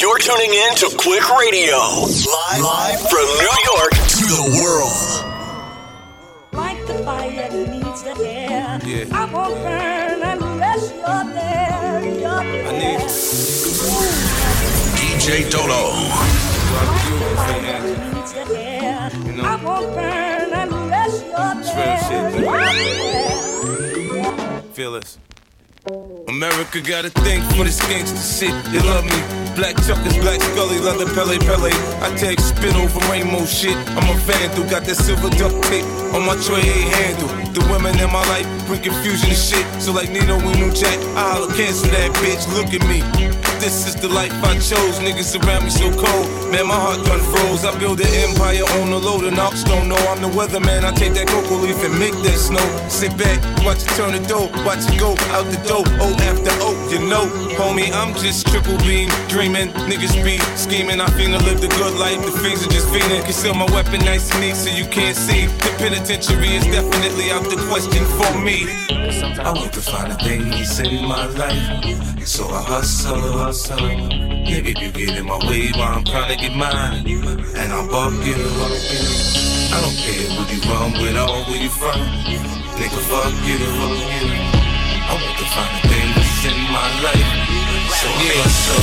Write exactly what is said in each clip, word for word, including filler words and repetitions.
You're tuning in to Quick Radio, live, live from New York to the world. Like the fire needs the air, yeah. I won't burn unless you're there. You're there. I need D J Dolo. Like the fire needs the air, you know? I won't burn unless you're there. Feel this. America got a thing for this gangsta shit. They love me. Black Chuckers, Black Scully, leather Pele Pele. I take spit over rainbow shit. I'm a vandal, got that silver duct tape on my tray handle. The women in my life bring confusion and shit. So like Nino and New Jack, I'll cancel that bitch. Look at me. This is the life I chose. Niggas around me so cold. Man, my heart done froze. I build an empire on the load, and ops don't know I'm the weatherman. I take that cocoa leaf and make that snow. Sit back, watch it turn the dough, watch it go out the dough. O after O, you know, homie, I'm just triple beam, dreaming, niggas be scheming. I finna live the good life, the fiends are just fiending. Conceal my weapon nice and neat so you can't see. The penitentiary is definitely out the question for me. I want to find a thing to save my life, so I hustle, hustle. If you get in my way, well, I'm trying to get mine, and I'm bugging, bugging. I don't care where you from, where all where you from, nigga, fuck you, fuck you. I want to find the things in my life. So yeah, so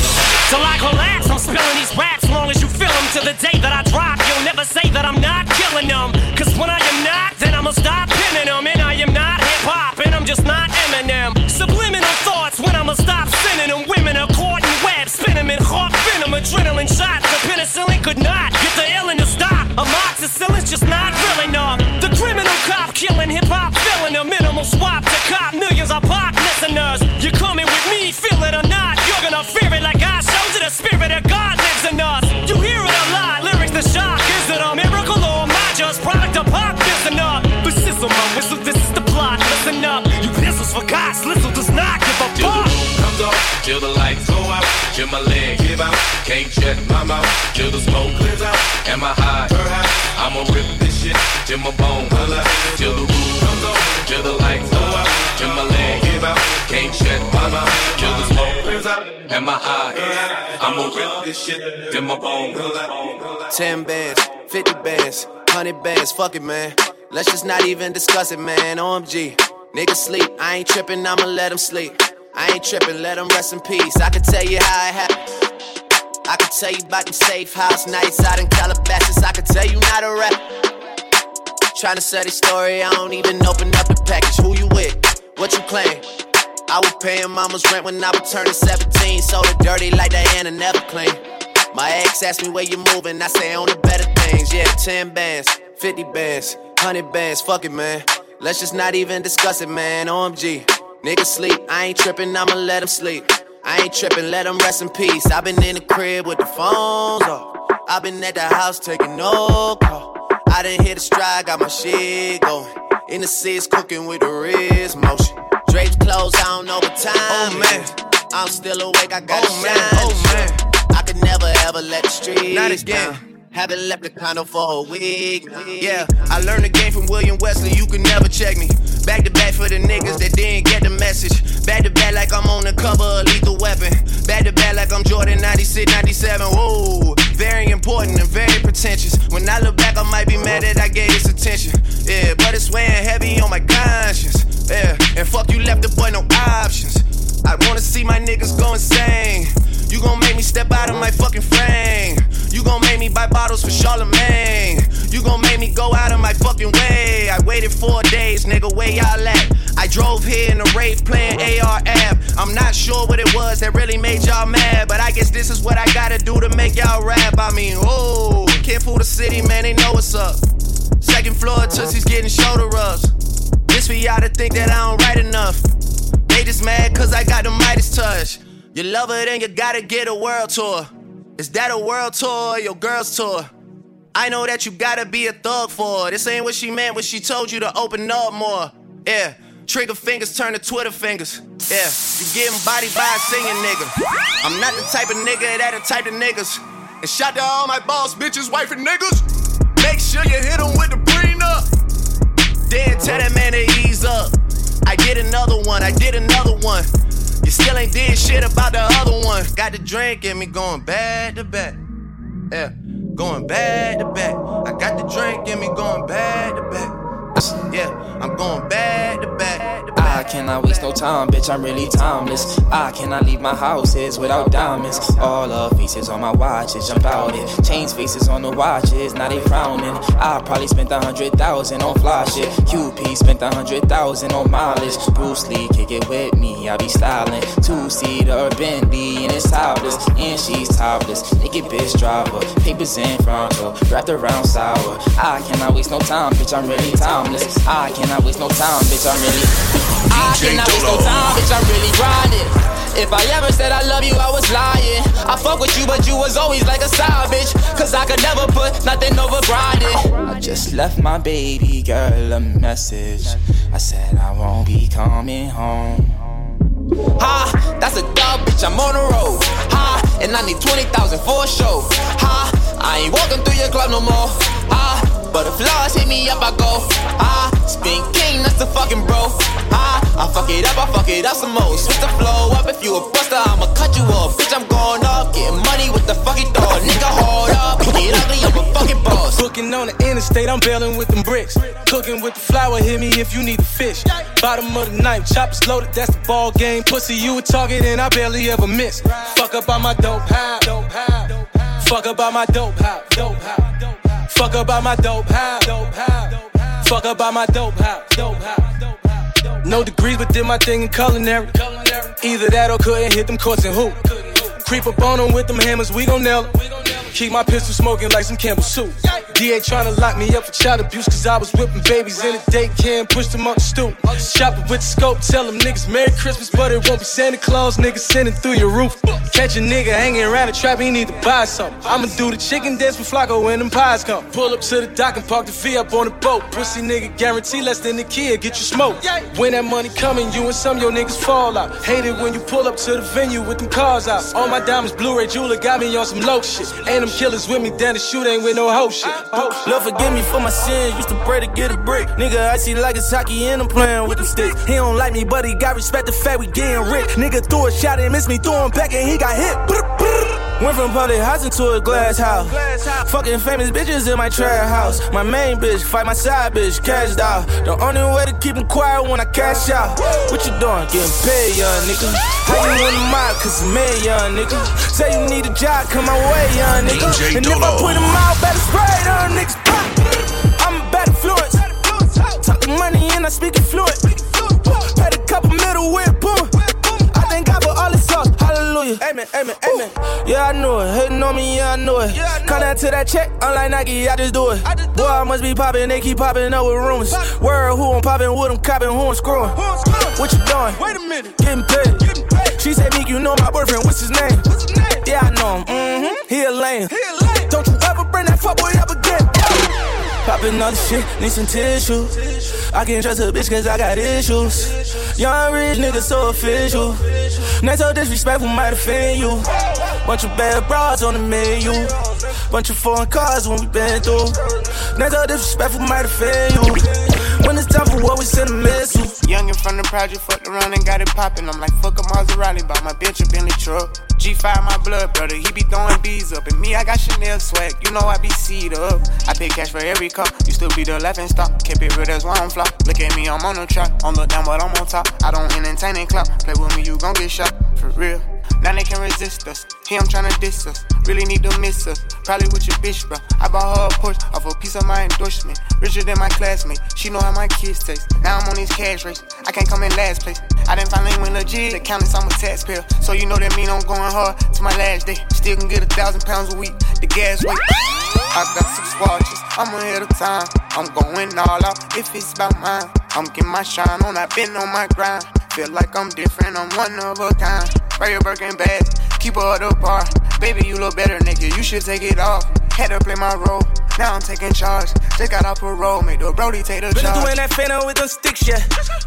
till I collapse, I'm spilling these raps. Long as you feel them, till the day that I drop, you'll never say that I'm not killing them. Cause when I am not, then I'ma stop pinning them. And I am not hip hop, and I'm just not Eminem. Subliminal thoughts when I'ma stop sending them. Women are caught in webs, spin them in heart venom, adrenaline shots. The penicillin could not get the illin to stop. Amoxicillin's just not really enough. The criminal cop killing hip hop, filling a minimal swap to cop. Millions are you're coming with me, feel it or not. You're gonna fear it like I showed you. The spirit of God lives in us. You hear it a lot, lyrics the shock. Is it a miracle or am I just product of pop? Listen up, this is my whistle, this is the plot. Listen up, you pistols for God, Slizzle does not give a fuck. Comes off, till the lights go out, till my leg give out. Can't shut my mouth, till the smoke clears out. Am I high? I'ma rip this shit, till my bone color, till the roof comes off, till the lights go out, till my leg give out. Can't shut my mouth, till the smoke clears out. And my eyes, I'ma rip this shit, till my bone color. Ten bands, fifty bands, hundred bands, fuck it, man. Let's just not even discuss it, man. O M G, niggas sleep. I ain't trippin', I'ma let them sleep. I ain't trippin', let them rest in peace. I can tell you how it happened. I can tell you about them safe house nights out in Calabasas. I can tell you not a rap. Tryna sell this story, I don't even open up the package. Who you with? What you claim? I was paying mama's rent when I was turning seventeen. So the dirty like Diana never clean. My ex asked me where you moving, I say on the better things. Yeah, ten bands, fifty bands, one hundred bands, fuck it, man. Let's just not even discuss it, man. O M G, niggas sleep. I ain't trippin', I'ma let them sleep. I ain't trippin', let them rest in peace. I been in the crib with the phones off. I been at the house taking no call. I done hit a stride, got my shit going. In the seats cooking with the wrist motion. Drapes closed, I don't know what time. Oh man, I'm still awake, I gotta oh, shine. Man. Oh man, I could never ever let the streets not again. Down. Haven't left the condo for a week. Yeah, I learned the game from William Wesley. You can never check me. Back to back for the niggas that didn't get the message. Back to back like I'm on the cover of Lethal Weapon. Back to back like I'm Jordan ninety-six, ninety-seven. Whoa, very important and very pretentious. When I look back, I might be mad that I gave this attention. Yeah, but it's weighing heavy on my conscience. Yeah, and fuck you left the boy no options. I wanna see my niggas go insane. You gon' make me step out of my fucking frame. You gon' make me buy bottles for Charlemagne. You gon' make me go out of my fucking way. I waited four days, nigga, where y'all at? I drove here in a rave playing A R app. I'm not sure what it was that really made y'all mad, but I guess this is what I gotta do to make y'all rap. I mean, ooh, can't fool the city, man, they know what's up. Second floor, Tootsie's getting shoulder rubs. This for y'all to think that I don't write enough. They just mad cause I got the Midas touch. You love her, then you gotta get a world tour. Is that a world tour or your girl's tour? I know that you gotta be a thug for her. This ain't what she meant when she told you to open up more. Yeah, trigger fingers turn to Twitter fingers. Yeah, you getting bodied by a singing nigga. I'm not the type of nigga that the type of niggas. And shout to all my boss, bitches, wife, and niggas. Make sure you hit them with the prenup. Then tell that man to ease up. I did another one, I did another one. You still ain't did shit about the other one. Got the drink in me going back to back. Yeah, going back to back. I got the drink in me going back to back. Yeah, I'm going back to back. I cannot waste no time, bitch, I'm really timeless. I cannot leave my houses without diamonds. All the faces on my watches, jump out it. Chains faces on the watches, now they frowning. I probably spent a hundred thousand on fly shit. Q P spent a hundred thousand on mileage. Bruce Lee, kick it with me, I be styling. Two-seater Bentley and it's topless. And she's topless, naked bitch driver. Papers in front of, wrapped around sour. I cannot waste no time, bitch, I'm really timeless. I cannot waste no time, bitch, I'm really I cannot waste no time, bitch, I'm really grinding. If I ever said I love you, I was lying. I fuck with you, but you was always like a side bitch. Cause I could never put nothing over grinding. I just left my baby girl a message. I said I won't be coming home. Ha, that's a dub, bitch, I'm on the road. Ha, and I need twenty thousand for a show. Ha, I ain't walking through your club no more. Ha, but if flaws hit me up, I go. I spin king, that's the fucking bro. I, I fuck it up, I fuck it up some more. Switch the flow up, if you a buster, I'ma cut you off. Bitch, I'm going up, getting money with the fucking dog. Nigga, hold up, get ugly, I'm a fucking boss. Booking on the interstate, I'm bailing with them bricks. Cooking with the flour, hit me if you need the fish. Bottom of the knife, choppers loaded, that's the ball game. Pussy, you a target and I barely ever miss. Fuck up on my dope high. Fuck up on my dope high. Dope high. Fuck about my dope house. Fuck about my dope house. No degrees, but did my thing in culinary. Either that or couldn't hit them courts and hoop. Creep up on them with them hammers, we gon' nail it. Keep my pistol smoking like some Campbell soup. D A tryna lock me up for child abuse, cause I was whipping babies in the daycare and pushed them up the stoop. Shopping with the scope, tell them niggas Merry Christmas, but it won't be Santa Claus, niggas sending through your roof. Catch a nigga hanging around a trap, he need to buy something. I'ma do the chicken dance with Flacco when them pies come. Pull up to the dock and park the fee up on the boat. Pussy nigga guarantee less than the kid, get you smoked. When that money coming, you and some your niggas fall out. Hate it when you pull up to the venue with them cars out. All my diamonds, Blu-ray jeweler got me on some low shit. Ain't them killers with me, down the shoot ain't with no hoe shit. Lord forgive me for my sins, used to pray to get a brick. Nigga, I see like it's hockey and I'm playing with them sticks. He don't like me, but he got respect the fact we getting rich. Nigga threw a shot and missed me, threw him back and he got hit. Went from public housing to a glass house. Fucking famous bitches in my trap house. My main bitch, fight my side bitch, cashed out. The only way to keep him quiet when I cash out. What you doing? Getting paid, young nigga. How you in the mob? Cause I'm mad, young nigga. Say you need a job, come my way, young nigga. D J and Dolo. If I put him out, better spray it on niggas. I'm a bad influence. Talk money and I speak it fluent. Paid a couple middle with boom. I thank God for all this sauce. Hallelujah. Amen, amen, amen. Yeah, I know it. Hating on me, yeah, I know it. Yeah, I know. Come down to that check, unlike Nike, I just do it. I just do Boy, I must be popping, they keep popping up with rumors. Pop. Word, who I'm popping with, I'm copping, who I'm screwing. Who I'm screwing. What you doing? Wait a minute. Getting paid. Getting paid. She said, Meek, you know my boyfriend, what's his name? What's his name? Yeah, I know him. Mm-hmm. He a lame. He a lame. Don't you ever bring that fuckboy up again. Poppin' all this shit, need some tissue. I can't trust a bitch cause I got issues. Young rich nigga so official. Not so disrespectful might offend you. Bunch of bad bras on the menu. Bunch of foreign cars when we been through. Not so disrespectful might offend you. When it's time for what we send a missile. Youngin' from the project, fucked around and got it poppin'. I'm like, fuck a Maserati, bought my bitch a Bentley truck. G five my blood, brother, he be throwing bees up. And me, I got Chanel swag, you know I be seed up. I pay cash for every car, you still be the laughing stock. Keep it real, that's why I'm flop. Look at me, I'm on the track. Don't look down, but I'm on top. I don't entertain and clout. Play with me, you gon' get shot, for real. Now they can't resist us, here I'm tryna diss us. Really need to miss us, probably with your bitch, bro. I bought her a Porsche off a piece of my endorsement. Richer than my classmate, she know how my kids taste. Now I'm on these cash race, I can't come in last place. I done finally went legit, the accountants, I'm a taxpayer. So you know that mean I'm going hard to my last day. Still can get a thousand pounds a week, the gas weight. I got six watches, I'm ahead of time. I'm going all out, if it's about mine. I'm getting my shine on, I've been on my grind. Feel like I'm different, I'm one of a kind. Buy your Birkin bag, keep her at the bar. Baby, you look better, nigga, you should take it off. Had to play my role, now I'm taking charge. Just got off parole, made the Brody take the charge. Been doing that phantom with them sticks, yeah.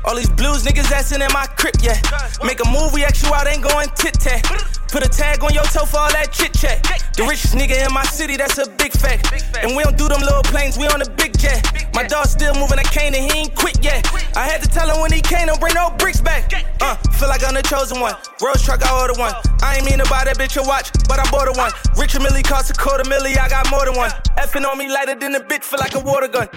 All these blues niggas assin' in my crib, yeah. Make a movie, act you out, ain't going tit-tat. Put a tag on your toe for all that chit-chat. The richest nigga in my city, that's a big fact. And we don't do them little planes, we on the big yeah. My dog still moving, I can't and he ain't quit yet. I had to tell him when he came, don't bring no bricks back. Uh, feel like I'm the chosen one. Rose truck, I order one. I ain't mean to buy that bitch a watch, but I bought a one. Richard Millie cost a quarter milli, I got more than one. Effing on me lighter than a bitch, feel like a water gun.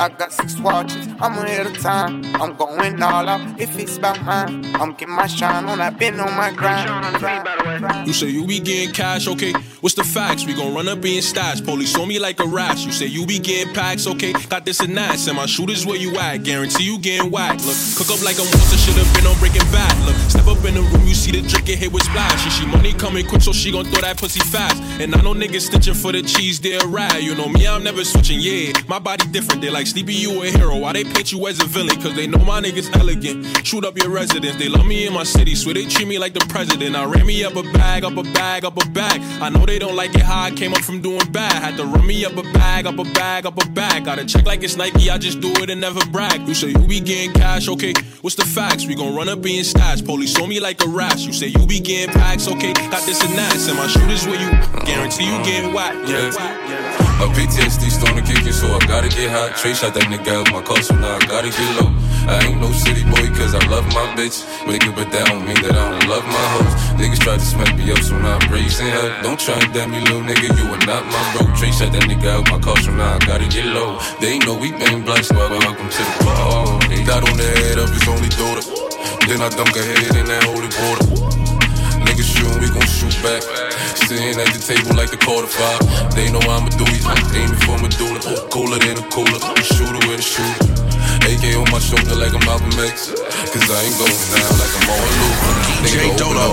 I got six watches, I'm one at a time. I'm going all out, if it's about mine. I'm getting my shine on, I've been on my grind. You say you be getting cash, okay? What's the facts? We gon' run up in stash. Police on me like a rash. You say you be getting packs, okay? Got this and that. Send my shooters where you at. Guarantee you getting whacked. Look, cook up like a monster, should've been on Breaking Bad. Look, step up in the room, you see the drink get hit with splash. She, she money coming quick, so she gon' throw that pussy fast. And I know niggas stitching for the cheese, they're right. You know me, I'm never switching, yeah. My body different, they like Sleepy, you a hero. Why they paint you as a villain? Cause they know my niggas elegant. Shoot up your residence, they love me in my city, swear they treat me like the president. I ran me up a bag, up a bag, up a bag. I know they don't like it how I came up from doing bad. Had to run me up a bag, up a bag, up a bag. Gotta check like it's Nike, I just do it and never brag. You say you be getting cash, okay? What's the facts? We gon' run up in stash. Police on me like a rash. You say you be getting packs, okay? Got this and that. Send my shooters where you guarantee you getting whacked. Yeah. My P T S D stoner kicking, so I gotta get hot. Trey shot that nigga out my car, so now I gotta get low. I ain't no city boy, cause I love my bitch. Nigga, but that don't mean that I don't love my hoes. Niggas try to smack me up, so now I'm raising hell. Don't try and damn me, little nigga, you are not my bro. Trey shot that nigga out my car, so now I gotta get low. They ain't know we been black, so I welcome to the ball. Dot on the head of his only daughter. Then I dunk her head in that holy water. Niggas shootin', we gon' shoot back. Sitting at the table like the quarter five. They know I'ma do it, aiming for Medulla. Cooler than a cooler, shooter with a shooter. A K on my shoulder like I'm out of mix. Cause I ain't going down like I'm on a loop. D J Dolo.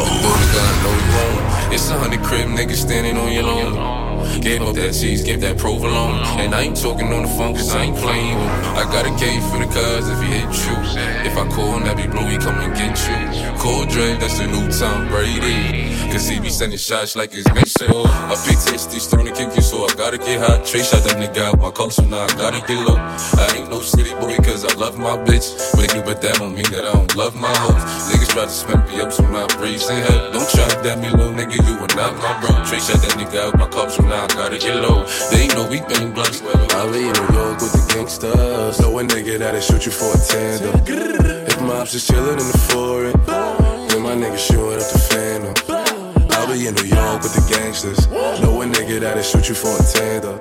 It's a hundred crib niggas standing on your lawn. Gave up that cheese, gave that provolone. And I ain't talking on the phone cause I ain't playing with him. I got a K for the cuz if he hit you. If I call him that be blue, he come and get you. Cold Dre, that's the new Tom Brady. Cause he be sending shots like his mission. My P T S D starting to kick you, so I gotta get hot. Trey shot that nigga out my car, so now I gotta get low. I ain't no city boy cause I love my bitch. Wake up, but that don't mean that I don't love my hoes. Niggas try to smack me up, so now I'm raising hell. Don't try to dab me, little nigga, you are not my bro. Trey shot that nigga out my car, so now I gotta get low. They ain't no weak bang blocks. I be in New York with the gangsters. Know a nigga that'll shoot you for a tandem. If my ops is chillin' in the foreign, then my nigga shootin' up the phantom. I be in New York with the gangsters. Know a nigga that'll shoot you for a tandem.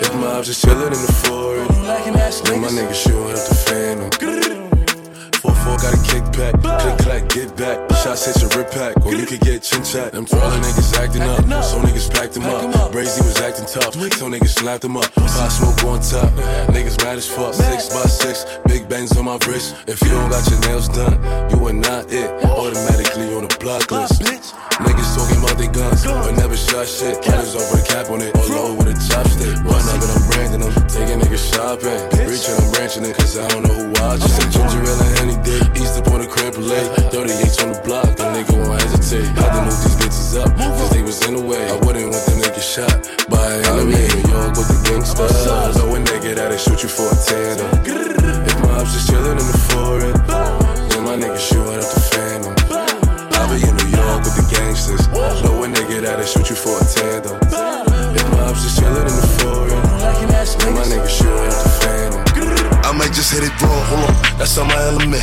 If my ops just chillin' in the foreign, then my nigga shootin' up the phantom. four four got a kickback, click clack, get back. Shots hit your rip pack, or you could get chin chat. Them twirling niggas acting up, some niggas packed them up. Brazy was acting tough, some niggas slapped him up. Pop smoke on top, niggas mad as fuck. Six by six, big bangs on my wrist. If you don't got your nails done, you are not it. Automatically on the block list. Niggas talking about their guns, but never shot shit. Cannons over the cap on it, all over with a chopstick. Run up and I'm branding them, taking niggas shopping. Reaching, I'm branching it, cause I don't know who watches it. Ginger ale and Henny dick, east up on the crampolet. thirty-eight's on the block, the nigga won't hesitate. Had to move these bitches up, cause they was in the way. I wouldn't want them niggas shot by an enemy. I be in New York with the gangsters. Know a nigga that'll shoot you for a tandem. If my ops just chillin' in the foreign, then my nigga shootin' up the phantom. I be in New York with the gangsters. Know a nigga that'll shoot you for a tandem. If my ops just chillin' in the foreign, then my nigga shootin' up the phantom. I might just hit it wrong, hold on, that's on my element.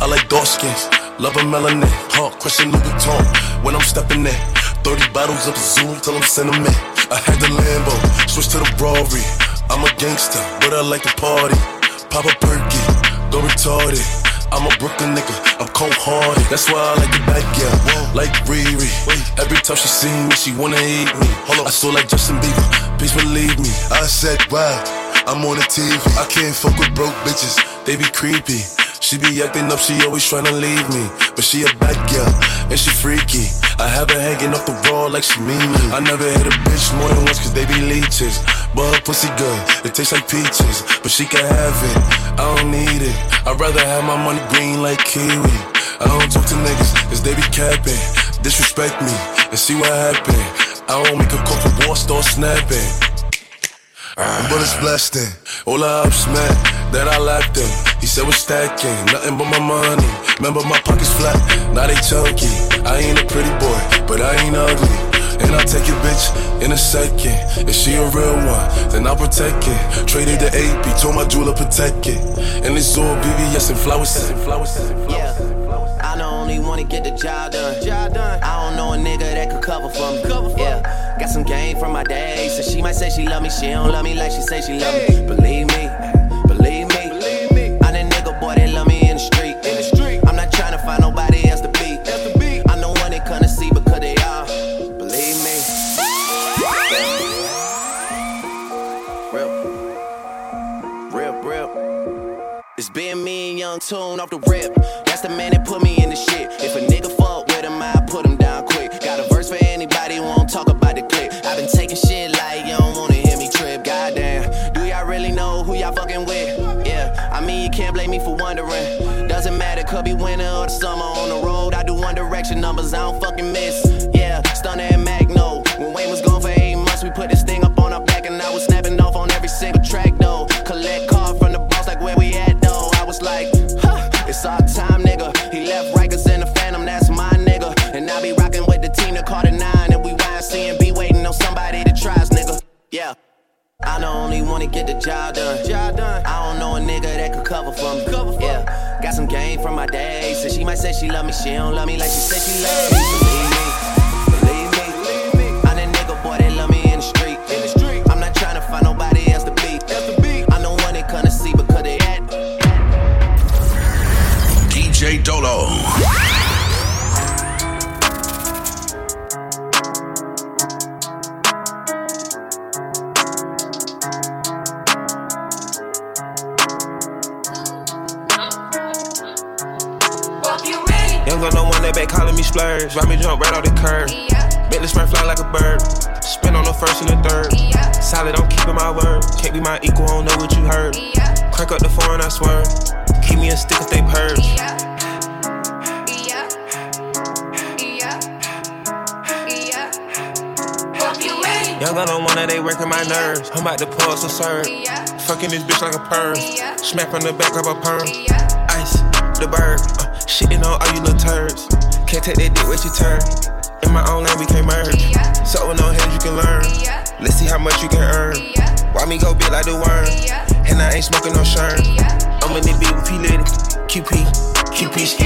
I like dark skins, love a melanin, huh, crushing Louis Vuitton when I'm stepping in. thirty bottles of Zoom till I'm cinnamon. I had the Lambo, switch to the Rory. I'm a gangster, but I like to party. Pop a perky, go retarded. I'm a Brooklyn nigga, I'm cold-hearted. That's why I like the back, yeah, whoa, like Riri. Every time she see me, she wanna eat me. I saw like Justin Bieber, please believe me. I said, wow, I'm on the T V. I can't fuck with broke bitches, they be creepy. She be acting up, she always tryna leave me. But she a bad girl, and she freaky. I have her hanging off the wall like she mean me. I never hit a bitch more than once cause they be leeches. But her pussy good, it tastes like peaches. But she can have it, I don't need it. I'd rather have my money green like kiwi. I don't talk to niggas cause they be capping. Disrespect me, and see what happen. I don't make a call for war, start snapping. But it's blasting, all I ops met, that I lapped him. He said we're stacking, nothing but my money. Remember my pockets flat, now they chunky. I ain't a pretty boy, but I ain't ugly. And I Take your bitch in a second. If she a real one, then I'll protect it. Traded the A P, told my jeweler protect it. And it's all B B S and flowers. Yeah, I don't only wanna get the job done. I don't know a nigga that could cover for me. Yeah, got some game from my day. So she might say she love me, she don't love me like she say she love me. Believe me, believe me. I'm that nigga boy that love me in the street. I'm not tryna find nobody else to be. I know one they couldn't see because they all believe me. Rip, rip, rip. It's been me and Young Tune off the rip. That's the man that put me in the shit. If a nigga fuck with him, I put him down quick. Got a verse for anybody who won't talk about the clip. I've been taking shit like you don't wanna hear me trip. Goddamn, do y'all really know who y'all fucking with? Yeah, I mean you can't blame me for wondering. Doesn't matter, could be winter or the summer on the road. I do One Direction numbers, I don't fucking miss. Yeah, Stunner and Magno. When Wayne was gone for eight months, we put this thing up on our back and I was snapping off on every single track though. Collect call from the boss like where we at though. I was like, huh, it's our time, nigga. He left Rikers in the Phantom, that's my nigga. And I be rocking with the Tina Carter nine and we Y M C A and be waiting on somebody that tries, nigga. Yeah. I don't only wanna get the job done. I don't know a nigga that could cover for me. Yeah, got some game from my day. So she might say she love me, she don't love me like she said she love me. Believe me, believe me. I'm that nigga boy that love me in the street. I'm not tryna find nobody else to be. I know one they couldn't see because they had. D J Dolo. Young gon' no one that back calling me splurge. Ride me jump right off the curb. Yeah. Bentley sprint fly like a bird. Spin on the first and the third. Yeah. Solid, I'm keeping my word. Can't be my equal, I don't know what you heard. Yeah. Crank up the foreign, I swear. Keep me a stick if they purge. Yeah. Young I don't wanna, they working my nerves. I'm about to pull some serve. Yeah. Fucking this bitch like a perm. Yeah. Smack on the back of a perm. Yeah. Ice, the bird. Uh, shitting on all you little turds. Can't take that dick with your turn. In my own lane, we can't merge. Yeah. So with no hands, you can learn. Yeah. Let's see how much you can earn. Yeah. Why me go big like the worm? Yeah. And I ain't smoking no shirt. Yeah. I'm in the beat with P-Litty. Q P, Q P, Q P.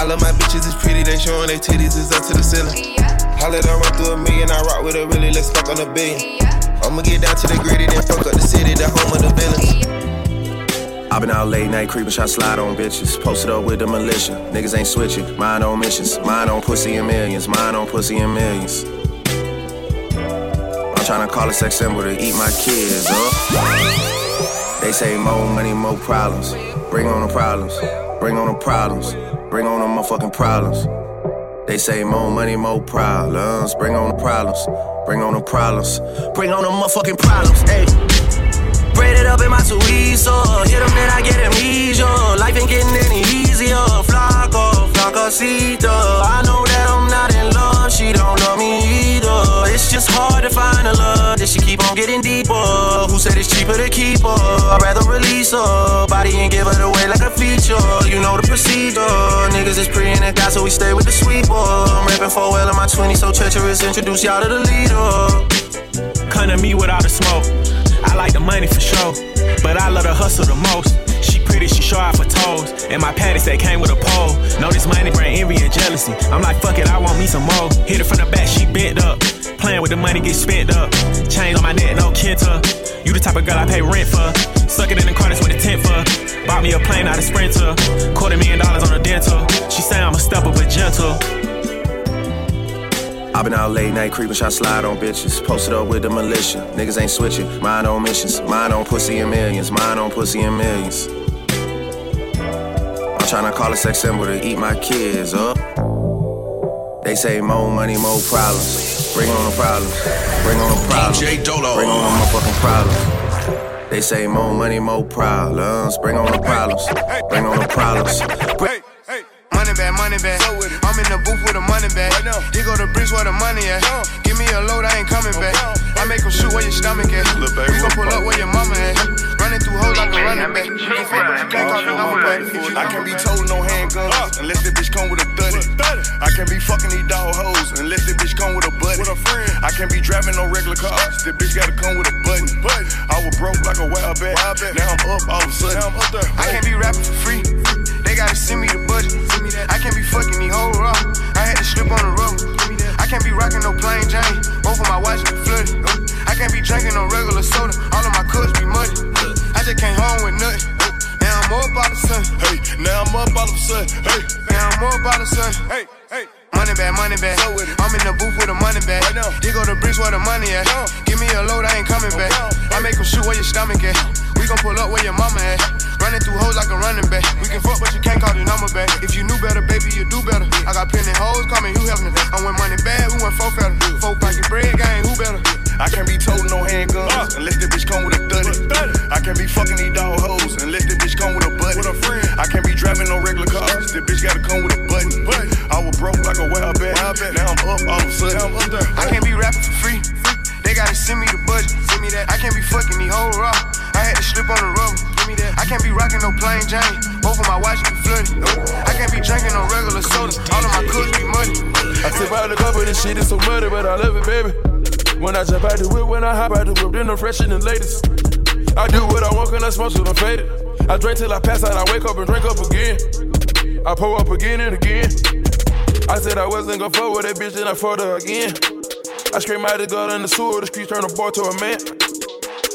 All of my bitches is pretty. They showing their titties is up to the ceiling. Yeah. Holla done run through a million. I rock with a really. Let's fuck on a billion. Yeah. I'ma get down to the gritty. Then fuck up the city. The home of the villains. Yeah. I been out late night creepin', try slide on bitches. Posted up with the militia, niggas ain't switchin'. Mind on missions, mind on pussy and millions. Mind on pussy and millions. I'm tryna call a sex symbol to eat my kids, huh? They say more money, more problems. Bring on the problems, bring on the problems. Bring on the motherfucking problems. They say more money, more problems. Bring on the problems, bring on the problems. Bring on the motherfucking problems, ayy. Braid it up in my suizo. Hit him, then I get amnesia. Life ain't getting any easier. Flaco, flacosito. I know that I'm not in love. She don't love me either. It's just hard to find a love that she keep on getting deeper. Who said it's cheaper to keep her? I'd rather release her body and give her away like a feature. You know the procedure. Niggas is pre and a guy, so we stay with the sweeper. I'm rapping four L in my twenties, so treacherous. Introduce y'all to the leader. Come to me without a smoke. I like the money for sure, but I love the hustle the most. She pretty, she sure off her toes, and my panties that came with a pole. Know this money bring envy and jealousy. I'm like, fuck it, I want me some more. Hit it from the back, she bent up. Playing with the money, get spent up. Chains on my neck, no kinter. You the type of girl I pay rent for. Suck it in the car, that's what the tent for. Bought me a plane, not a Sprinter. Quarter million dollars on a dental. She say I'm a stepper, but gentle. I been out late night creepin', try slide on bitches. Posted up with the militia, niggas ain't switchin'. Mind on missions, mind on pussy and millions. Mind on pussy and millions. I'm tryna call a sex symbol to eat my kids up. They say more money, more problems. Bring on the problems, bring on the problems. D J Dolo. Bring on the motherfucking problems. They say more money, more problems. Bring on the problems, bring on the problems. Bring- Money bag, money bag. So I'm in the booth with a money bag. Right dig go the bridge where the money at. No. Give me a load, I ain't coming back. No. I make them shoot where your stomach at. We gon' pull up where your mama at. Running through hoes like a running back. I can't be told no handguns uh. unless this bitch come with a thuddy. I can't be fucking these dog hoes unless this bitch come with a buddy. With a friend. I That bitch gotta come with a button. I was broke like a wild bat. Now I'm up all of a sudden. I can't be rapping for free. They gotta send me the budget. I can't be fucking these whole rough. I had to slip on the rubber. I can't be rocking no plain Jane. Both of my watches be flooded. I can't be drinking no regular soda. All of my cups be muddy. I just came home with nothing. Now I'm up all of a sudden. Hey, now I'm up all of a sudden. Hey, now I'm up all of a sudden. Hey, hey. Money bag, money bag. So I'm in the booth with a money bag. Right now. You go to bricks where the money at. No. Give me a load, I ain't coming back. No. Hey. I make them shoot where your stomach at. We gon' pull up where your mama at. Running through hoes like a running back. We can fuck, but you can't call the number back. If you knew better, baby, you do better. I got plenty hoes, call me Hugh Hefner. I went money bag, we went four fatter. Four pocket bread, I ain't who better. I can't be told no handguns uh, unless that bitch come with a thuddy. I can't be fucking these dog hoes unless that bitch come with a buddy. With a friend. I can't be driving no regular cars. That bitch gotta come with a button. But I was broke like a wild bat. Now I'm up all of a sudden. I can't be rapping for free. They gotta send me the budget. Send me that. I can't be fucking these whole rock. I had to slip on the rubber. Give me that. I can't be rocking no plain Jane. Both of my watches be flooded. I can't be drinking no regular soda. All of my cooks be muddy. I sip out the cup of this shit, it's so muddy, but I love it, baby. When I jump out the whip, when I hop out the whip, then I'm fresher than ladies. I do what I want, can I smoke till I'm faded. I drink till I pass out, I wake up and drink up again. I pour up again and again. I said I wasn't gonna fuck with that bitch, then I fucked her again. I scream out the gutter in the sewer, the streets turn a boy to a man.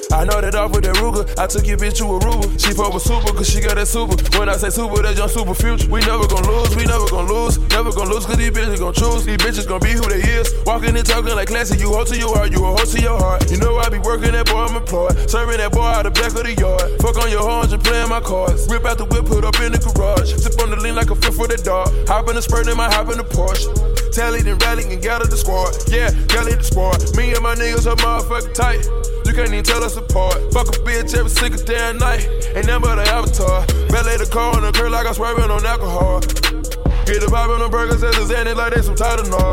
I know that off with that Ruger, I took your bitch to Aruba. She fuck with Super, cause she got that super. When I say super, that's young super future. We never gon' lose, we never gon' lose. Never gon' lose, cause these bitches gon' choose. These bitches gon' be who they is. Walking and talking like classy, you hold to your heart, you a hold to your heart. You know I be working that boy, I'm employed. Serving that boy out the back of the yard. Fuck on your horns and playing my cards. Rip out the whip, put up in the garage. Sip on the lean like a foot for the dog. Hop in the spurt, then I hop in the Porsche. Tally, then rally, and gather the squad. Yeah, gather the squad. Me and my niggas are motherfucking tight. You can't even tell us apart. Fuck a bitch every single day and night. Ain't nothing but an avatar. Ballet the car on the curb like I'm swerving on alcohol. Get the vibe on the burgers as a Xanax like they some Tylenol.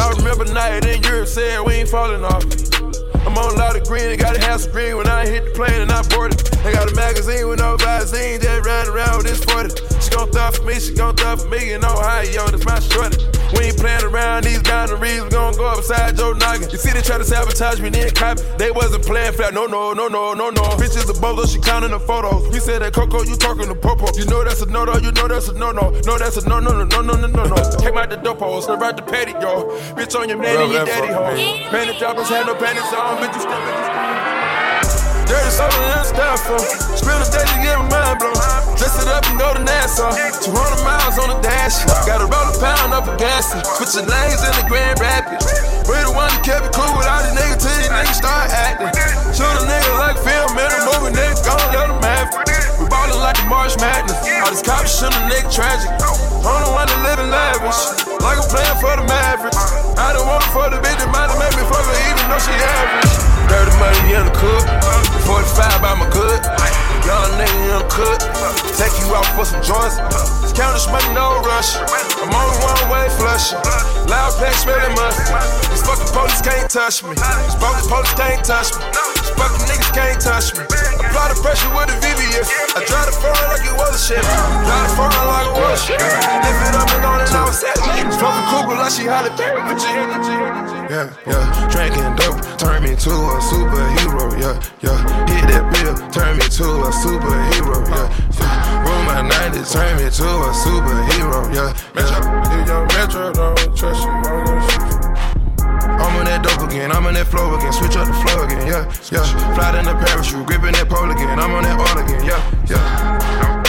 I remember night in Europe said we ain't falling off. I'm on a lot of green, gotta have some green when I hit the plane and I board it. I got a magazine with no visine, just riding around with this forty. She gon' thug for me, she gon' thug for me in Ohio, that's my shorty. We ain't playing around these boundaries, we gon' go upside your noggin. You see they try to sabotage me, then copy. They wasn't playing flat, no, no, no, no, no, no. Bitches a bozo, she counting the photos. You said that Coco, you talking to Popo. You know that's a no-no, you know that's a no-no. No, that's a no, no, no, no, no, no, no, no. Came out the dopo, slip out the patty, yo. Bitch on your man and your daddy, ho. Panic droppers had no panics on. Bitch, you step, bitch, you step. Dirty something in the stand for. Spill the days to get my mind blown. Dress it up and go to Nassau. two hundred miles on the dash. Gotta roll a pound up a gas. Switching lanes in the Grand Rapids. We the one that kept it cool with all these niggas till these niggas start acting. Shoot a nigga like film in a movie, niggas gon' let them have it. We ballin' like the March Madness. All these cops shootin' a nigga tragic. I don't wanna live in lavish. Like I'm playin' for the Mavericks. I don't want it for the bitch that might have made me fuck her even though she average. Dirty money in the cook, forty-five by my good. Young nigga in the cook, take you out for some joints. It's counting money, no rush. I'm on the one-way flush. Loud pack smelling musty. These fucking police can't touch me. These fucking police can't touch me. These fucking niggas can't touch me. Apply the pressure with the V V S. I drive the foreign like it was a shit. Drive the foreign like it was a shit. Lift it up and on and I was set. Smoking Cooper like she hollered back with G. Yeah, yeah. Drinking dope, turn me to a superhero. Yeah, yeah. Hit that bill, turn me to a superhero. Yeah, yeah. Roll my nineties, turn me to a superhero. Yeah, yeah. In your metro, don't trust you, I'm gonna shoot you. I'm on that dope again, I'm on that flow again. Switch up the flow again, yeah, yeah. Fly in the parachute, gripping that pole again. I'm on that oil again, yeah, yeah.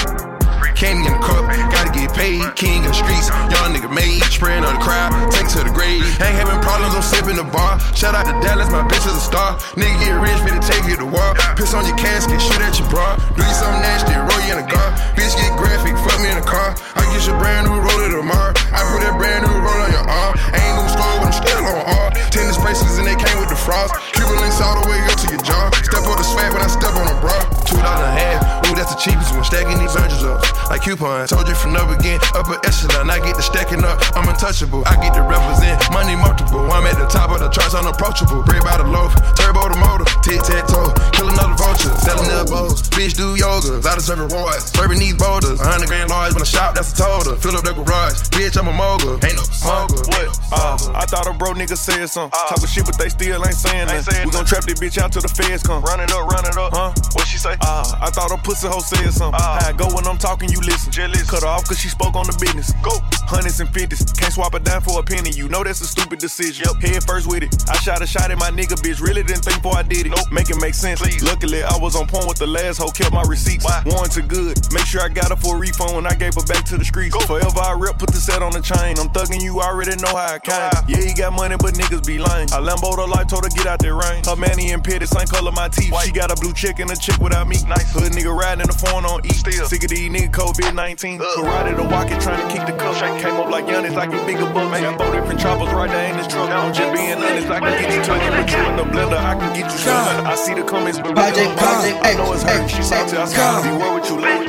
Candy in the cup, gotta get paid. King of the streets, young nigga made. Spraying on the crowd, take to the grave. Ain't having problems, I'm sipping the bar. Shout out to Dallas, my bitch is a star. Nigga get rich, finna take you to war. Piss on your casket, shoot at your bra. Do you something nasty, roll you in a car. Bitch get graphic, fuck me in a car. I get your brand new roller tomorrow. I put that brand new roll on your arm. Ain't no score, but I'm still on R. Tennis braces and they came with the frost. Cuban links all the way up to your jaw. Step on the swag when I step on a bra. Two dollar a half, ooh, that's the cheapest one. Stacking these hundreds up. Like coupons, told you from the beginning, upper echelon. I get the stacking up, I'm untouchable. I get to represent money multiple. I'm at the top of the charts, unapproachable. Bread by the loaf, turbo the motor, tic tac toe, kill another vote. culture, selling elbows. Bitch do yoga, lot of serving roids, serving these boulders. A hundred grand large when I shop, that's a total. Fill up the garage, bitch, I'm a mogul. Ain't no smoker. What? Uh, I thought a bro nigga said something. Uh, Talking shit, but they still ain't saying nothing. We gon' trap this bitch out till the feds come. Run it up, run it up. Huh? What she say? Uh, I thought a pussy hoe said something. Uh, How I go when I'm talking, you listen. Jealous. Cut her off cause she spoke on the business. Go. Hundreds and fifties. Can't swap a dime for a penny. You know that's a stupid decision. Yep. Head first with it. I shot a shot at my nigga, bitch. Really didn't think before I did it. Nope. Make it make sense. Please. Luckily, I was on point with the last hoe. Kept my receipts. Why? Warranted good. Make sure I got her for a refund when I gave her back to the streets. Go. Forever I rep, put the set on the chain. I'm thugging you, I already know how I came. Wow. Yeah, he got money, but niggas be lying. I lamboed her life, told her get out that rain. Her manny and pitted, same color my teeth. White. She got a blue chick and a chick without me. Nice. Hood nigga riding in the phone on E. Still. Sick of these niggas, COVID nineteen. Karate to walk it, trying to kick the cup. Came up like Giannis, I get bigger bucks. I throw different choppers right there in this truck. I'm just being honest, I can get you twenty, but you in the blender, I can get you shot. I see the comments, but Project, Project, I know it's hurt. She said to us, I be where with you, late.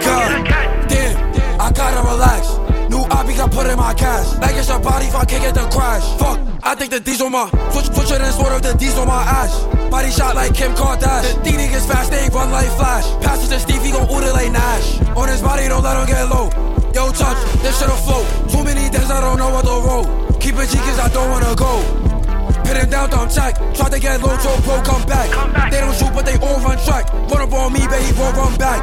Damn, I gotta relax. New I B got put in my cash. Like it's your body, if I can't get the crash. Fuck, I think the D's on my switch, switch it and sort of the D's on my ass. Body shot like Kim Kardashian. The D niggas fast, they run like Flash. Passes to Stevie, gon' oot it like Nash. On his body, don't let him get low. Yo, touch, this shit'll float. Too many days, I don't know what to roll. Keep it G, cause I don't wanna go. Pin him down, thumb check. Try to get low, so bro, come back. come back. They don't shoot, but they all run track. Run up on me, baby, won't run back.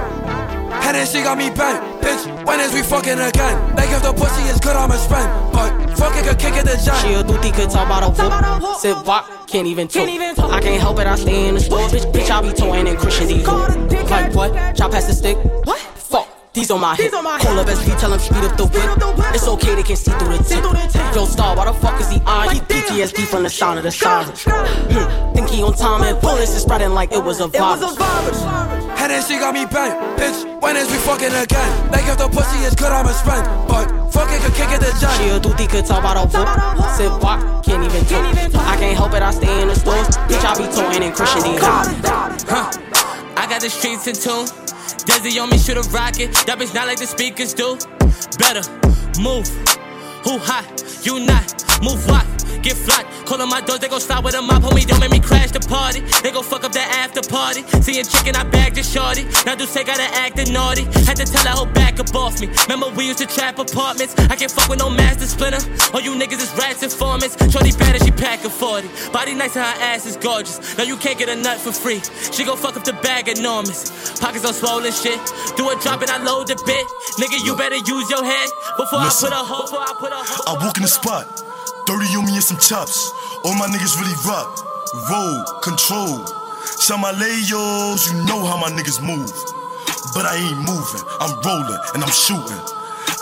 Hennessy got me bent. Bitch, when is we fucking again? Like if the pussy is good, I'ma spend. But fucking could kick it the jam. She'll do thick, could talk about a whoop. Sit walk, can't even talk. I can't help it, I stay in the store. Bitch, bitch, I be toying and crushing these. Like what? Chop past the stick. What? Fuck. These on my hip. Call up S D, tell him speed up the whip. It's okay, they can see through the tip. Yo, star, why the fuck is he on? He P T S D from the sound of the sirens. Hmm. Think he on time and bullets is spreading like it was a virus. And then she got me bent, bitch. When is we fucking again? Like if the pussy is good, I'ma spend. But fuck it, could kick it the jump. She'll do the could talk about a whoop. Sit walk, can't even talk. I can't help it, I stay in the stores. Bitch, I be toying and crushing these. Huh. I got the streets in tune. Desi on me, shoot a rocket. That bitch not like the speakers do. Better move. Who hot? You not. Move what? Get flocked. Call on my doors, they gon' stop with a mop. Homie, don't make me crash the party. They gon' fuck up the after party. Seeing chicken, I bagged the shorty. Now do say gotta act the naughty. Had to tell that hoe back up off me. Remember we used to trap apartments. I can't fuck with no master splinter. All you niggas is rats informants. Shorty bad and she packin' forty. Body nice and her ass is gorgeous. Now you can't get a nut for free. She gon' fuck up the bag enormous. Pockets on swollen shit. Do a drop and I load the bit. Nigga, you better use your head. Before Listen, I put a hoe, before I put a hoe. I walk in the spot. thirty on me and some chops. All my niggas really rock. Roll, control. Shamalayos, you know how my niggas move. But I ain't moving. I'm rolling and I'm shooting.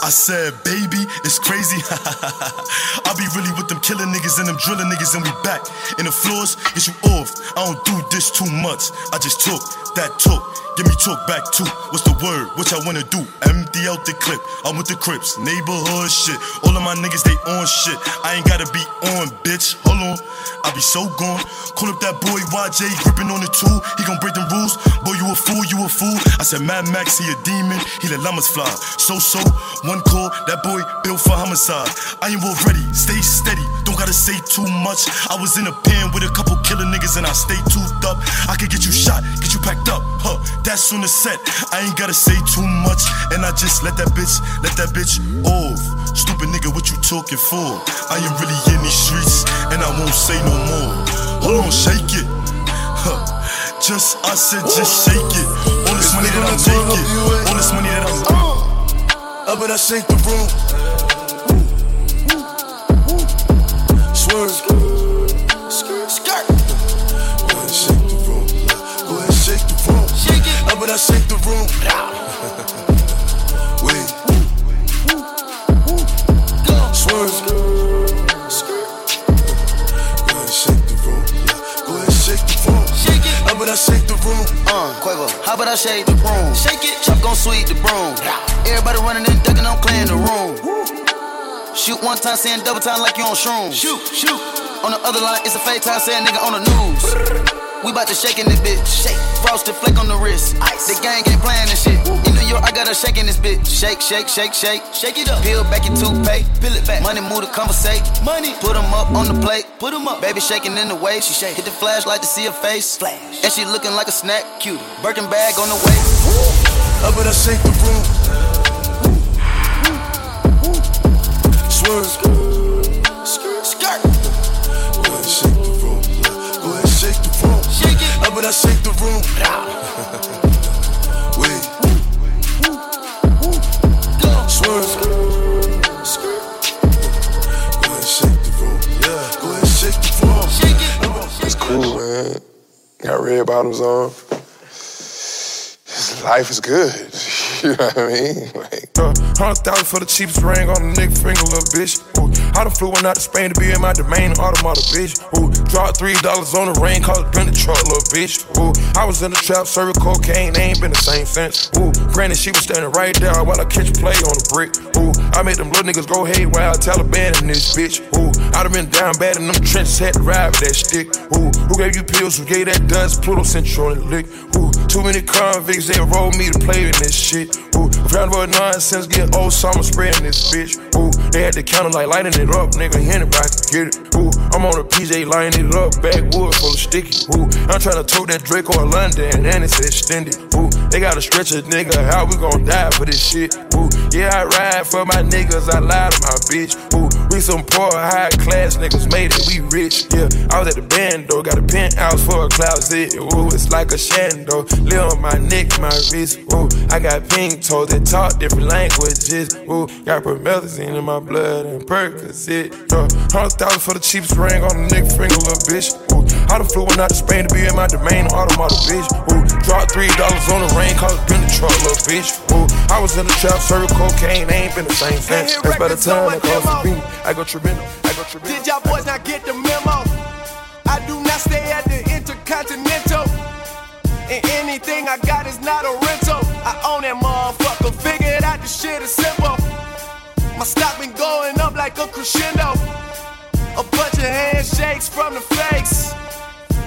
I said, baby, it's crazy. I be really with them killing niggas and them drilling niggas and we back. In the floors, get you off. I don't do this too much. I just talk, that talk. Give me talk back too. What's the word? What y'all wanna do? Empty out the clip. I'm with the Crips. Neighborhood shit. All of my niggas, they on shit. I ain't gotta be on, bitch. Hold on. I be so gone. Call up that boy Y J, gripping on the two. He gon' break them rules. Boy, you a fool, you a fool. I said, Mad Max, he a demon. He let llamas fly. So, so. One call, that boy built for homicide. I ain't already. Stay steady. Don't gotta say too much. I was in a pen with a couple killer niggas and I stay toothed up. I could get you shot, get you packed up. Huh. That's on the set, I ain't gotta say too much. And I just let that bitch, let that bitch off. Stupid nigga, what you talking for? I am really in these streets, and I won't say no more. Hold on, shake it. Huh. Just, I said, just shake it. All this money that I'm taking, all this money that I'm uh, up and I shake the room. Swerve. Skirt, skirt. Go ahead and shake the room. Go ahead and shake the room. Up and I shake the room. Wait. Swerve. Go ahead and shake the room. Go ahead and shake the room. Up and I shake the room. Uh, Quavo, how about I shake the room? Shake it. Chop gon' sweep the broom. Everybody running and ducking, I'm clearing the room. Shoot one time, saying double time like you on shrooms. Shoot, shoot. On the other line, it's a fake time, saying nigga on the news. We bout to shake in this bitch. Shake. Frosted flake on the wrist. Ice. The gang ain't playing this shit. Woo. In New York, I got her shaking this bitch. Shake, shake, shake, shake. Shake it up. Peel back your toothpaste. Peel it back. Money move to conversate. Money. Put them up on the plate. Put them up. Baby shaking in the way. She shake. Hit the flashlight to see her face. Flash. And she looking like a snack. Cute. Birkin bag on the way. Up and I shake the room. Swerve. But I shake the room. Wait. Swerve. Go ahead and shake the room. Yeah. Go ahead and shake the floor. Shake it. It's cool, man. Got red bottoms on. His life is good. You know what I mean? Like one hundred thousand for the cheapest ring on the nigga finger, little bitch. I done flew one out to Spain to be in my domain, automata, bitch. Ooh, dropped three dollars on the rain, called it been the truck, little bitch. Ooh, I was in the trap, serving cocaine, they ain't been the same since. Ooh, granted, she was standing right there while I catch a play on the brick. Ooh, I made them little niggas go haywire, Taliban in this bitch. Ooh, I done been down bad in them trenches, had to ride with that stick. Ooh, who gave you pills, who gave that dust, Pluto sent you on the lick. Ooh, too many convicts, they enrolled me to play in this shit. Ooh, a round of nonsense, getting old summer spreading this bitch. Ooh, they had the counter like lighting it up, nigga, anybody can get it. Ooh, I'm on a P J lining it up, backwood full of sticky. Ooh, I'm tryna tote that Drake or London, and it's extended. Ooh, they gotta stretch a nigga, how we gon' die for this shit? Ooh, yeah, I ride for my niggas, I lie to my bitch. Ooh, we some poor, high class niggas made it, we rich, yeah. I was at the band, though, got a penthouse for a closet. Ooh, it's like a shando, live on my neck, my wrist. Ooh, I got pink toes that talk different languages. Ooh, got promethazine in my blood and perk. It, yeah. one hundred thousand for the cheapest ring on the nigga finger, little bitch. Ooh, I done flew one out to Spain to be in my domain, automata, bitch. Ooh, dropped three dollars on the rain, called it been the truck, little bitch. Ooh, I was in the trap, serving cocaine, they ain't been the same since. That's by the time it cost me, I go tremendous, I go tremendous. Did y'all boys not get the memo? I do not stay at the Intercontinental, and anything I got is not a rental. I own that motherfucker, figured out this shit is simple. My stock been going up like a crescendo. A bunch of handshakes from the fakes.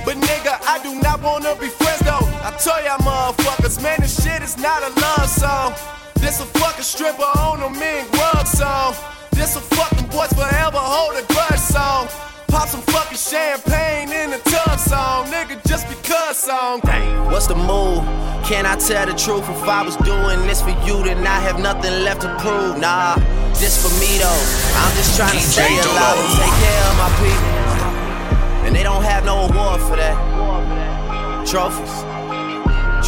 But nigga, I do not wanna be friends though. I tell y'all motherfuckers, man, this shit is not a love song. This a fucking stripper on a mean grub song. This a fucking boys forever hold a grudge song. Pop some fucking champagne in the tub song. Nigga, just because song. Dang, what's the move? Can I tell the truth? If I was doing this for you, then I have nothing left to prove. Nah, this for me though. I'm just trying to stay alive and take care of my people. And they don't have no award for that. Trophies,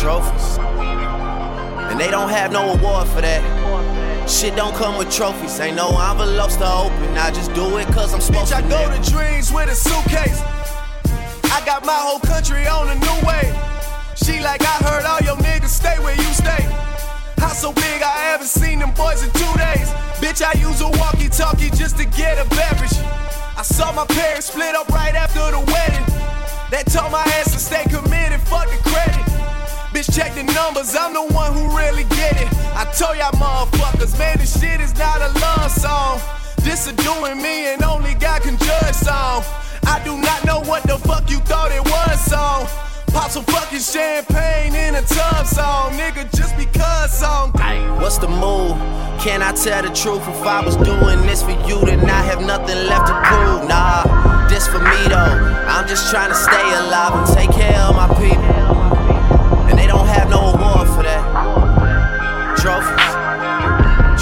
trophies. And they don't have no award for that. Shit don't come with trophies, ain't no envelopes to open. I just do it cause I'm supposed to. Bitch, I go to dreams with a suitcase. I got my whole country on a new wave. She like, I heard all your niggas stay where you stay. House so big, I haven't seen them boys in two days. Bitch, I use a walkie-talkie just to get a beverage. I saw my parents split up right after the wedding. They told my ass to stay committed, fuck the credit. Bitch, check the numbers, I'm the one who really get it. I told y'all motherfuckers, man, this shit is not a love song. This a doing me and only God can judge song. I do not know what the fuck you thought it was song. Pop some fucking champagne in a tub song. Nigga, just because song. What's the move? Can I tell the truth? If I was doing this for you, then I have nothing left to prove. Nah, this for me though. I'm just trying to stay alive and take care of my people. Have no award for that. Trophies,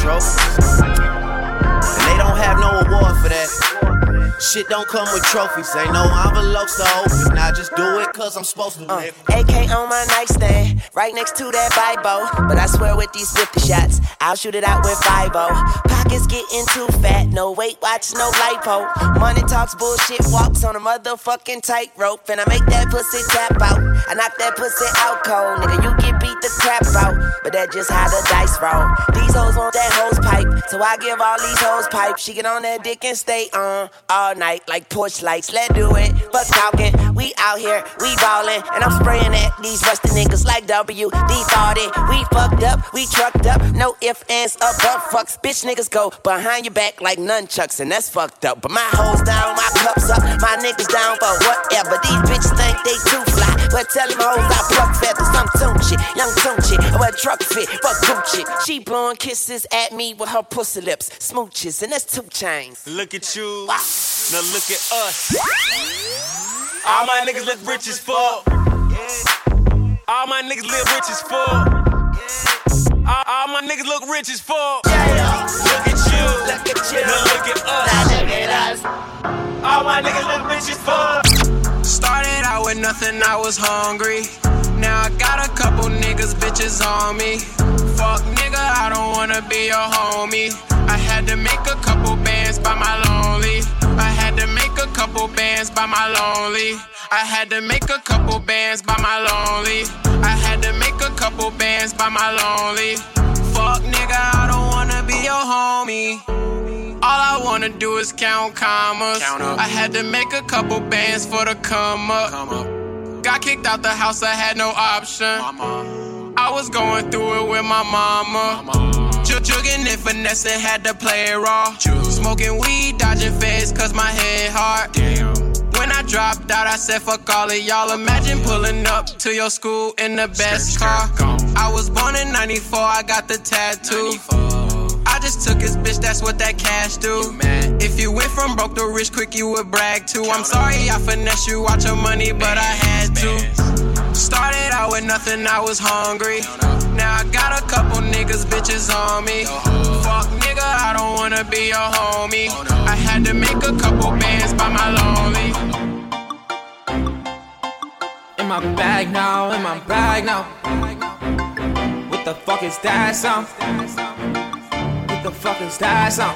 trophies. And they don't have no award for that. Shit don't come with trophies, ain't no envelopes to open. I just do it cause I'm supposed to. uh, A K on my nightstand, right next to that Bible. But I swear with these fifty shots, I'll shoot it out with five oh. Pockets getting too fat, no Weight Watch, no lipo. Money talks, bullshit walks on a motherfucking tightrope. And I make that pussy tap out, I knock that pussy out cold. Nigga, you get beat the crap out, but that just how the dice roll. These hoes want that hose pipe, so I give all these hoes pipe. She get on that dick and stay on all night like porch lights. Let's do it, fuck talking, we out here, we ballin'. And I'm spraying at these rusty niggas like W D thought it. We fucked up, we trucked up, no ifs, ands, or butt fucks. Bitch niggas go behind your back like nunchucks, and that's fucked up. But my hoes down, my cups up, my niggas down for whatever. These bitches think they too fly. but tell them hoes I pluck feathers. I'm Tunchi, young Tunchi, I wear truck fit, fuck Gucci. She blowing kisses at me with her pussy lips, smooches, and that's two chains. Look at you, wow. Now look at us. All my niggas look rich as fuck. All my niggas live rich as fuck. All, all my niggas look rich as fuck. Yeah. Look at you, look at you, now look at us. Now look at us. All my niggas look rich as fuck. Started out with nothing, I was hungry. Now I got a couple niggas, bitches on me. Fuck nigga, I don't wanna be your homie. I had to make a couple bands by my lonely. I had to make a couple bands by my lonely. I had to make a couple bands by my lonely. I had to make a couple bands by my lonely. Fuck nigga, I don't wanna be your homie. All I wanna do is count commas. Count I had to make a couple bands for the come up. Come up. Got kicked out the house, I had no option. Mama. I was going through it with my mama. mama. Jugging and finessing, had to play it raw. Jug. Smoking weed, dodging feds, cause my head hard. Damn. When I dropped out, I said fuck all of y'all. Imagine pulling up to your school in the best car. I was born in ninety-four, I got the tattoo. ninety-four I just took his bitch, that's what that cash do. If you went from broke to rich quick, you would brag too. I'm sorry I finessed you out your money, but I had to. Started out with nothing, I was hungry. Now I got a couple niggas, bitches on me. Fuck nigga, I don't wanna be your homie. I had to make a couple bands by my lonely. In my bag now, in my bag now. What the fuck is that sound? The fuck is that song?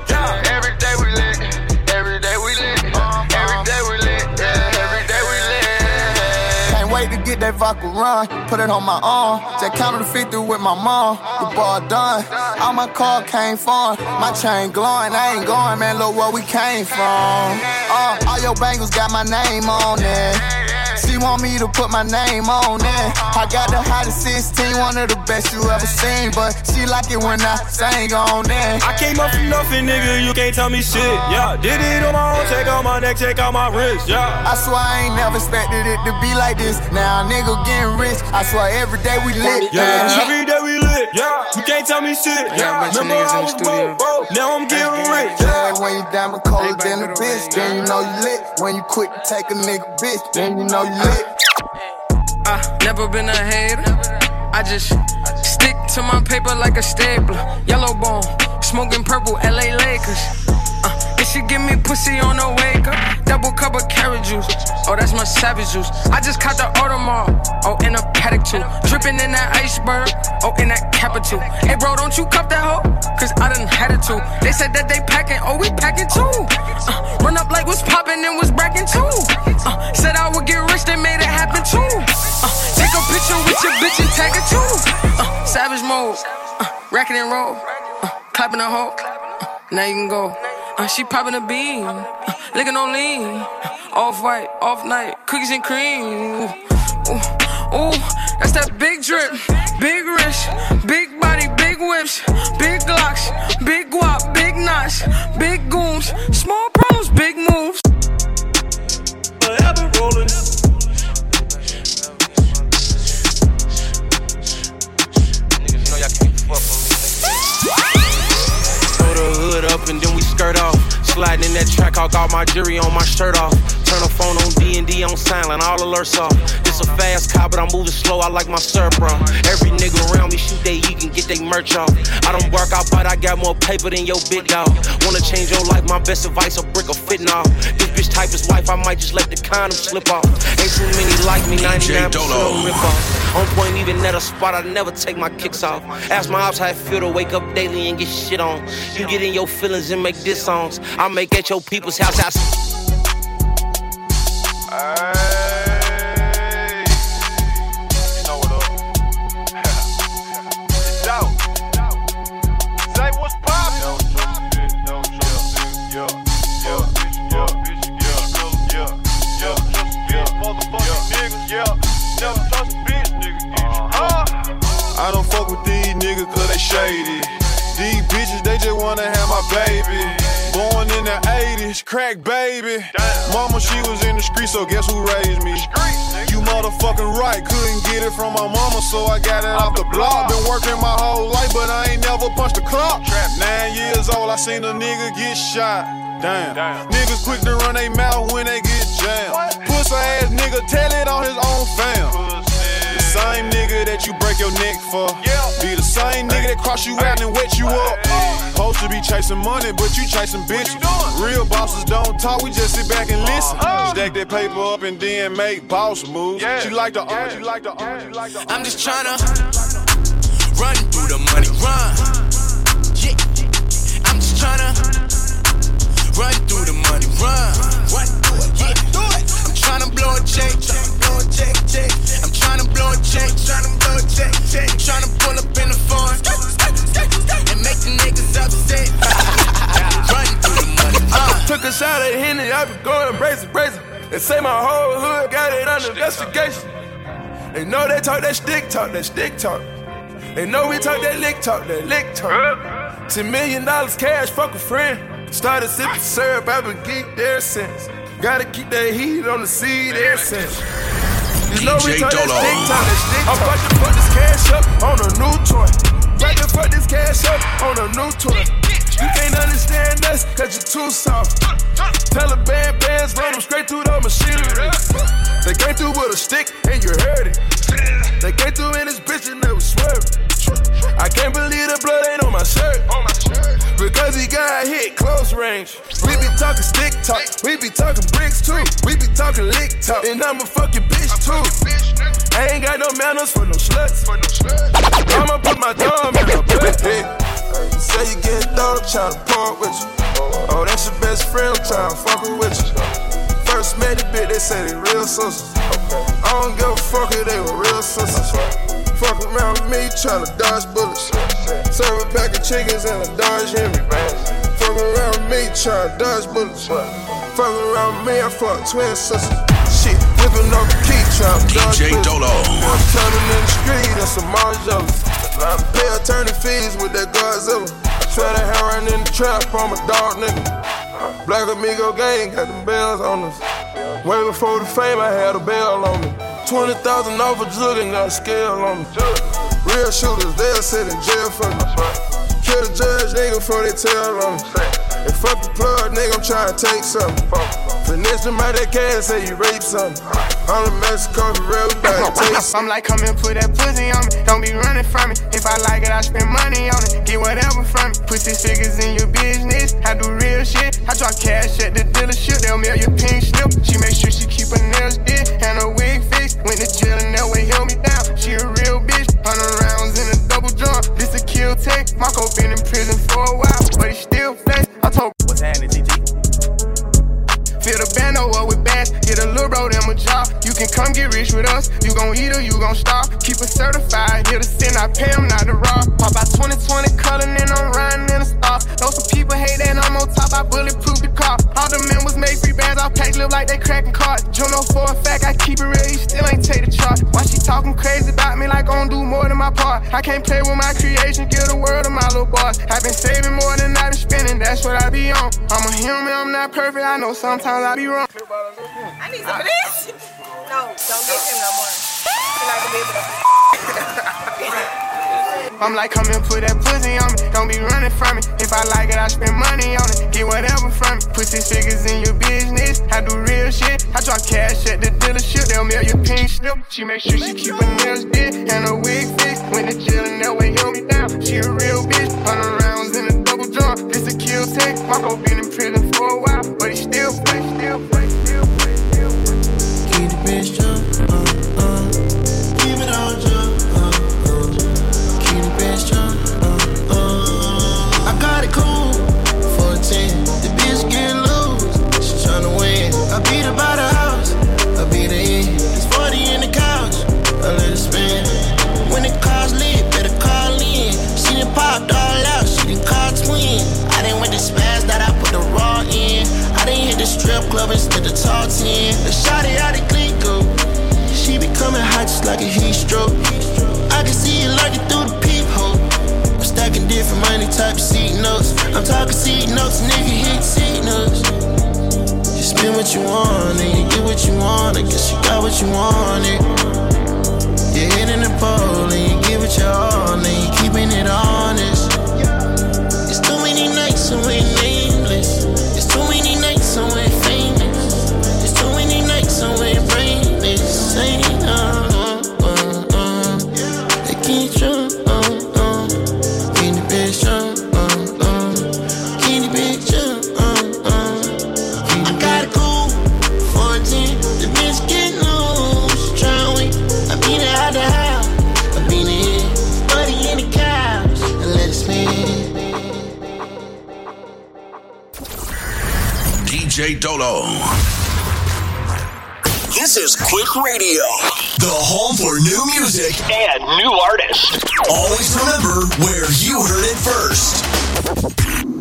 Every day we lit, every day we lit, every day we lit, yeah, every day we lit. Can't wait to get that vodka run, put it on my arm. Just counted to fifty with my mom, the bar done. All my car came from, my chain glowing, I ain't going, man, look where we came from. Uh, all your bangles got my name on it. She want me to put my name on it. I got the hottest sixteen, one of the best you ever seen. But she like it when I sang on it. I came up from nothing, nigga, you can't tell me shit, yeah. Did it on my own, check out my neck, check out my wrist, yeah. I swear I ain't never expected it to be like this. Now a nigga getting rich, I swear every day we lit, yeah, yeah. Every day we lit, yeah. You can't tell me shit, yeah. Remember I was broke, broke, now I'm getting rich, yeah. When you diamond colder than a bitch, then you know you lit. When you quit to take a nigga bitch, then you know you I never been a hater. I just stick to my paper like a stapler. Yellow bone, smoking purple, L A Lakers. Uh, and she give me pussy on the wake up. Double cup of carrot juice. Oh, that's my savage juice. I just caught the Audemars. Oh, in a paddock too. Dripping in that iceberg. Oh, in that capital. Hey, bro, don't you cup that hoe? Cause I done had it too. They said that they packing. Oh, we packing too. Uh, run up like what's popping and what's bracking too. Uh, said I would get rich, they made it happen too. Uh, take a picture with your bitch and tag it too. Uh, savage mode, uh, racket and roll, uh, clapping a hoe. Uh, now you can go. Uh, she popping a bean, uh, licking on lean, uh, off white, off night, cookies and cream. Ooh, ooh, ooh. That's that big drip, big wrist, big body, big whips, big glocks, big guap, big knots, big goons, small problems, big moves. But I've been rolling. Niggas know y'all can't fuck with me. Throw the hood up and then we skirt off. Sliding in that track, I got my jewelry on, my shirt off. Turn the phone on D and D on silent, all alerts off. This a fast car, but I'm moving slow, I like my surf, bro. Every nigga around me shoot they eat and get they merch off. I don't work out, but I got more paper than your big dog. Wanna change your life, my best advice, a brick of fitting off. This bitch type is wife, I might just let the condom slip off. Ain't too many like me, ninety-nine percent of rip off. On point, even at a spot, I never take my kicks off. Ask my ops how it feel to wake up daily and get shit on. You get in your feelings and make diss songs. I make at your people's house, I... Hey, you know what up? Yo, say what's poppin'? Yo, yo, yo, yo, yo, yo, yo, yo, yo, yo, motherfucking niggas, yo, yo, trust bitch niggas, huh? I don't fuck with these niggas 'cause they shady. These bitches, they just wanna have my baby. Born in the eighties, crack baby. Damn. Mama, she was in the street, so guess who raised me? Street, you motherfucking right, couldn't get it from my mama, so I got it off, off the, the block. block. Been working my whole life, but I ain't never punched the clock. Trap. Nine years old, I seen a nigga get shot. Damn. Damn. Niggas quick to run they mouth when they get jammed. Pussy ass nigga, tell it on his own fam. Pussy. The same nigga that you break your neck for. Yeah. Be the same nigga that cross you out and wet you up. Supposed to be chasing money, but you chasing bitches. Real bosses don't talk, we just sit back and listen. Stack that paper up and then make boss moves. You like the art, you like the art, you like the art. I'm just tryna run through the money, run. Yeah. I'm just tryna run through the money, run. Run through it, yeah. Do it. I'm tryna blow a check, blow a check, check. I'm tryna blow a check, tryna blow a check, check. Tryna pull up in the phone. And make the niggas upset. Running through the money. I took a shot at Henny, I been going brazen, brazen. They say my whole hood got it under investigation. They know they talk that stick talk, that stick talk. They know we talk that lick talk, that lick talk. Ten million dollars cash, fuck a friend. Started sipping syrup, I've been geeked there since. Gotta keep that heat on the seed there since. You know we talk that stick talk, that stick talk. I'm about to put this cash up on a new toy. Right to fuck this cash up on a new toy. You can't understand us, cause you're too soft. Taliban bands run them straight through the machinery. They came through with a stick and you heard it. They came through in this bitch and they was swerving. I can't believe the blood ain't on my shirt. Because he got hit close range. We be talking stick talk, we be talking bricks too. We be talking lick talk, and I'm a fucking bitch too. I ain't got no manners for no sluts. I'ma put my thumb in her butt. You say you get dope, try to pump with you. Oh, that's your best friend, try to fuckin' with you. First met the bitch, they say they real sisters. I don't give a fuck if they were real sisters. Fuck around with me, try to dodge bullets. Serve a pack of chickens and a Dodge Henry. Fuck around with me, try to dodge bullets. Fuck around with me, I fuck twin sisters. Shit, whippin' off the key, tryin' to dodge D J Dolo. One turnin' in the street, that's some Margiela. I pay attorney fees with that Godzilla. Try to hang around in the trap, I'm a dog nigga. Black Amigo gang got them bells on us. Way before the fame, I had a bell on me. twenty thousand off a jug and got a scale on me. Real shooters, they'll sit in jail for me. Kill the judge, nigga, before they tell on me. And fuck the plug, nigga, I'm tryin' to take something. Finesse them out that can say you rape something. I'm a Mexico for everybody taste. I'm like, come and put that pussy on me. Don't be running from me. If I like it, I spend money on it. Get whatever from me. Put these figures in your business. I do real shit. I drop cash at the dealership. They'll mail your pink slip. She make sure she keep her nails did and her wig fixed. Went to jail and that way held me down. She a real bitch. Hundred rounds in a double drum. This a kill take. Marco been in prison for a while, but he still fake. I told what's happening, G G? Fill the bando up with bass, get a little bro them a job. You can come get rich with us, you gon' eat or you gon' starve. Keep it certified, here to sin, I pay him not to rob. Pop out twenty twenty color, and I'm riding in a star. Know some people hate that I'm on top, I bulletproof the car. All the men was made free bands, all packed, look like they cracking cards. Juno for a fact, I keep it real, you still ain't take the charge. Why she talking crazy about me? like I gon' do more than my part. I can't play with my creation, give the world to my little boss. I've been saving more than I've been spending, that's what I be on. I'm a human, I'm not perfect, I know sometimes I be wrong. I need some of this. No, don't get him no more. You're not gonna be able to. I'm like, come and put that pussy on me, don't be running from me. If I like it, I spend money on it, get whatever from me. Put six figures in your business, I do real shit. I drop cash at the dealership, they'll mail your pink slip. She make sure she keep her nails did and her wig fixed. Went to jail and that way held me down, she a real bitch. Hundred rounds in a double drum, this a kill take. Marco been in prison for a while, but he still play, still play, still play, still play. Keep the bitch drunk, uh, uh, keep it all drunk, uh. Strong, uh, uh. I got it cool for a ten. The bitch get loose, she tryna win. I beat her by the house, I beat her in. It's forty in the couch, I let it spin. When the car's lit, better call in. She done popped all out, she done called twin. I done went to spaz that I put the raw in. I done hit the strip club instead of tall ten. The shawty out of Glencoe, she be coming hot just like a heat stroke. I can see it lurking through the peephole. I'm stacking different money type of seat notes. I'm talking seat notes, nigga, hit seat notes. You spend what you want and you get what you want. I guess you got what you wanted. You're hitting the pole and you give it your all and you keeping it honest. It's too many nights so we nameless. It's too many nights so we famous. It's too many nights so we brainless. Ain't enough. D J Dolo. This is Quick Radio, the home for new music and new artists. Always remember where you heard it first.